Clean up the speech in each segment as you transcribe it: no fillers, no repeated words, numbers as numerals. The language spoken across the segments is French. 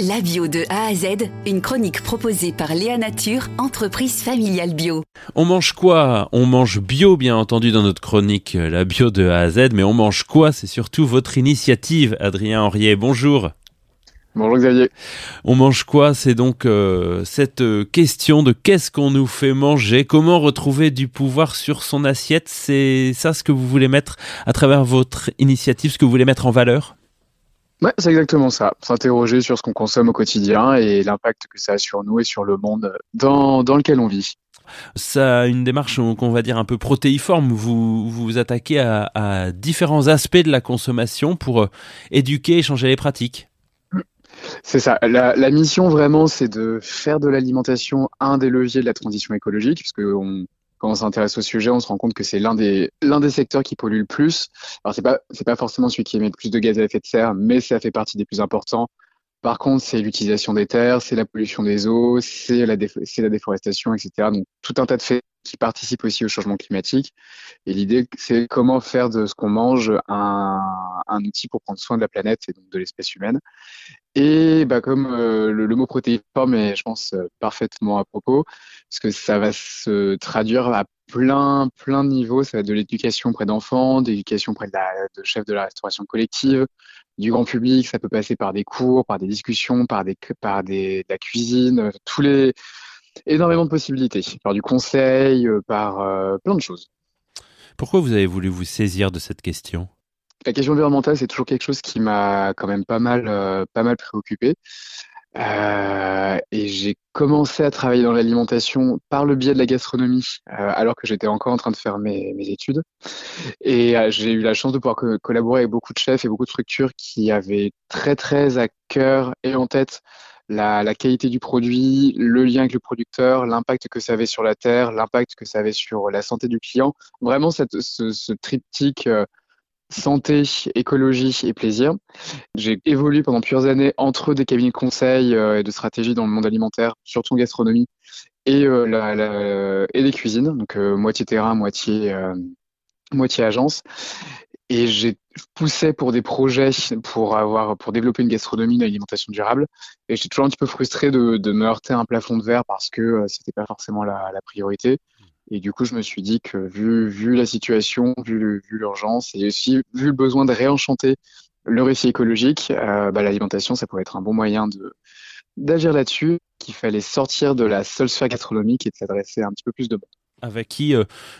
La bio de A à Z, une chronique proposée par Léa Nature, entreprise familiale bio. On mange quoi ? On mange bio, bien entendu, dans notre chronique La bio de A à Z, mais on mange quoi ? C'est surtout votre initiative, Adrien Henriet. Bonjour. Bonjour Xavier. On mange quoi ? C'est donc cette question de qu'est-ce qu'on nous fait manger ? Comment retrouver du pouvoir sur son assiette ? C'est ça ce que vous voulez mettre à travers votre initiative, ce que vous voulez mettre en valeur ? Ouais, c'est exactement ça. S'interroger sur ce qu'on consomme au quotidien et l'impact que ça a sur nous et sur le monde dans lequel on vit. Ça a une démarche qu'on va dire un peu protéiforme. Vous vous attaquez à différents aspects de la consommation pour éduquer et changer les pratiques. C'est ça. La mission vraiment, c'est de faire de l'alimentation un des leviers de la transition écologique, puisque quand on s'intéresse au sujet, on se rend compte que c'est l'un des secteurs qui pollue le plus. Alors, c'est pas forcément celui qui émet le plus de gaz à effet de serre, mais ça fait partie des plus importants. Par contre, c'est l'utilisation des terres, c'est la pollution des eaux, c'est la déforestation, etc. Donc, tout un tas de faits qui participent aussi au changement climatique. Et l'idée, c'est comment faire de ce qu'on mange un outil pour prendre soin de la planète et donc de l'espèce humaine. Et comme le mot protéiforme est, je pense, parfaitement à propos, parce que ça va se traduire à plein de niveaux. Ça va de l'éducation auprès d'enfants, d'éducation auprès de chefs de la restauration collective, du grand public. Ça peut passer par des cours, par des discussions, de la cuisine, énormément de possibilités, par du conseil, par plein de choses. Pourquoi vous avez voulu vous saisir de cette question ? La question environnementale, c'est toujours quelque chose qui m'a quand même pas mal préoccupé. Et j'ai commencé à travailler dans l'alimentation par le biais de la gastronomie, alors que j'étais encore en train de faire mes études. Et j'ai eu la chance de pouvoir collaborer avec beaucoup de chefs et beaucoup de structures qui avaient très, très à cœur et en tête la qualité du produit, le lien avec le producteur, l'impact que ça avait sur la terre, l'impact que ça avait sur la santé du client. Vraiment, ce triptyque... santé, écologie et plaisir. J'ai évolué pendant plusieurs années entre des cabinets de conseil et de stratégie dans le monde alimentaire, surtout en gastronomie, et les cuisines, donc moitié terrain, moitié agence. Et j'ai poussé pour des projets pour développer une gastronomie, une alimentation durable. Et j'étais toujours un petit peu frustré de me heurter à un plafond de verre parce que c'était pas forcément la priorité. Et du coup, je me suis dit que vu la situation, vu l'urgence et aussi vu le besoin de réenchanter le récit écologique, l'alimentation, ça pouvait être un bon moyen d'agir là-dessus, qu'il fallait sortir de la seule sphère gastronomique et de s'adresser à un petit peu plus de monde. Avec qui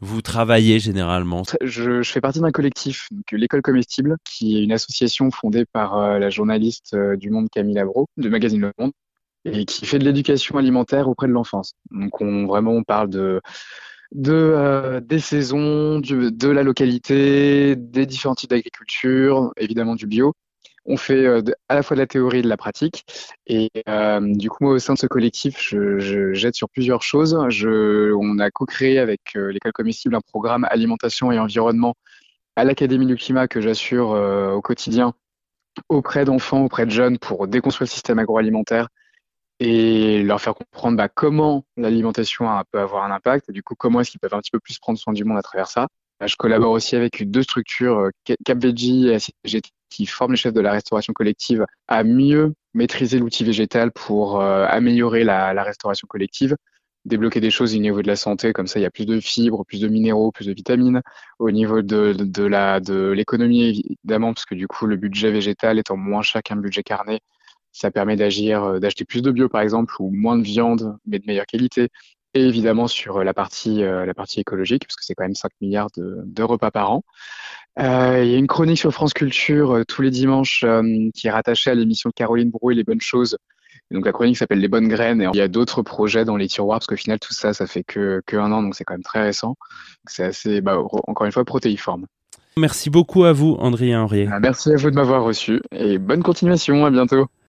vous travaillez généralement ? Je fais partie d'un collectif, donc l'École Comestible, qui est une association fondée par la journaliste du Monde Camille Abrot, du magazine Le Monde, et qui fait de l'éducation alimentaire auprès de l'enfance. Donc on parle des saisons, de la localité, des différents types d'agriculture, évidemment du bio. On fait à la fois de la théorie et de la pratique. Et du coup, moi, au sein de ce collectif, je jette sur plusieurs choses. On a co-créé avec l'École Comestible un programme alimentation et environnement à l'Académie du Climat que j'assure au quotidien auprès d'enfants, auprès de jeunes pour déconstruire le système agroalimentaire et leur faire comprendre comment l'alimentation peut avoir un impact et du coup comment est-ce qu'ils peuvent un petit peu plus prendre soin du monde à travers ça. Je collabore aussi avec deux structures, CapVeggie et SETGT, qui forment les chefs de la restauration collective à mieux maîtriser l'outil végétal pour améliorer la restauration collective, débloquer des choses au niveau de la santé, comme ça il y a plus de fibres, plus de minéraux, plus de vitamines, au niveau de l'économie évidemment, parce que du coup le budget végétal étant moins cher qu'un budget carné, ça permet d'acheter plus de bio, par exemple, ou moins de viande, mais de meilleure qualité. Et évidemment, sur la partie écologique, parce que c'est quand même 5 milliards de repas par an. Il y a une chronique sur France Culture tous les dimanches qui est rattachée à l'émission de Caroline Brou et Les bonnes choses. Et donc, la chronique s'appelle Les bonnes graines. Et il y a d'autres projets dans les tiroirs, parce qu'au final, tout ça, ça fait que un an. Donc, c'est quand même très récent. Donc, c'est assez, encore une fois, protéiforme. Merci beaucoup à vous, Adrien Henriet. Merci à vous de m'avoir reçu. Et bonne continuation. À bientôt.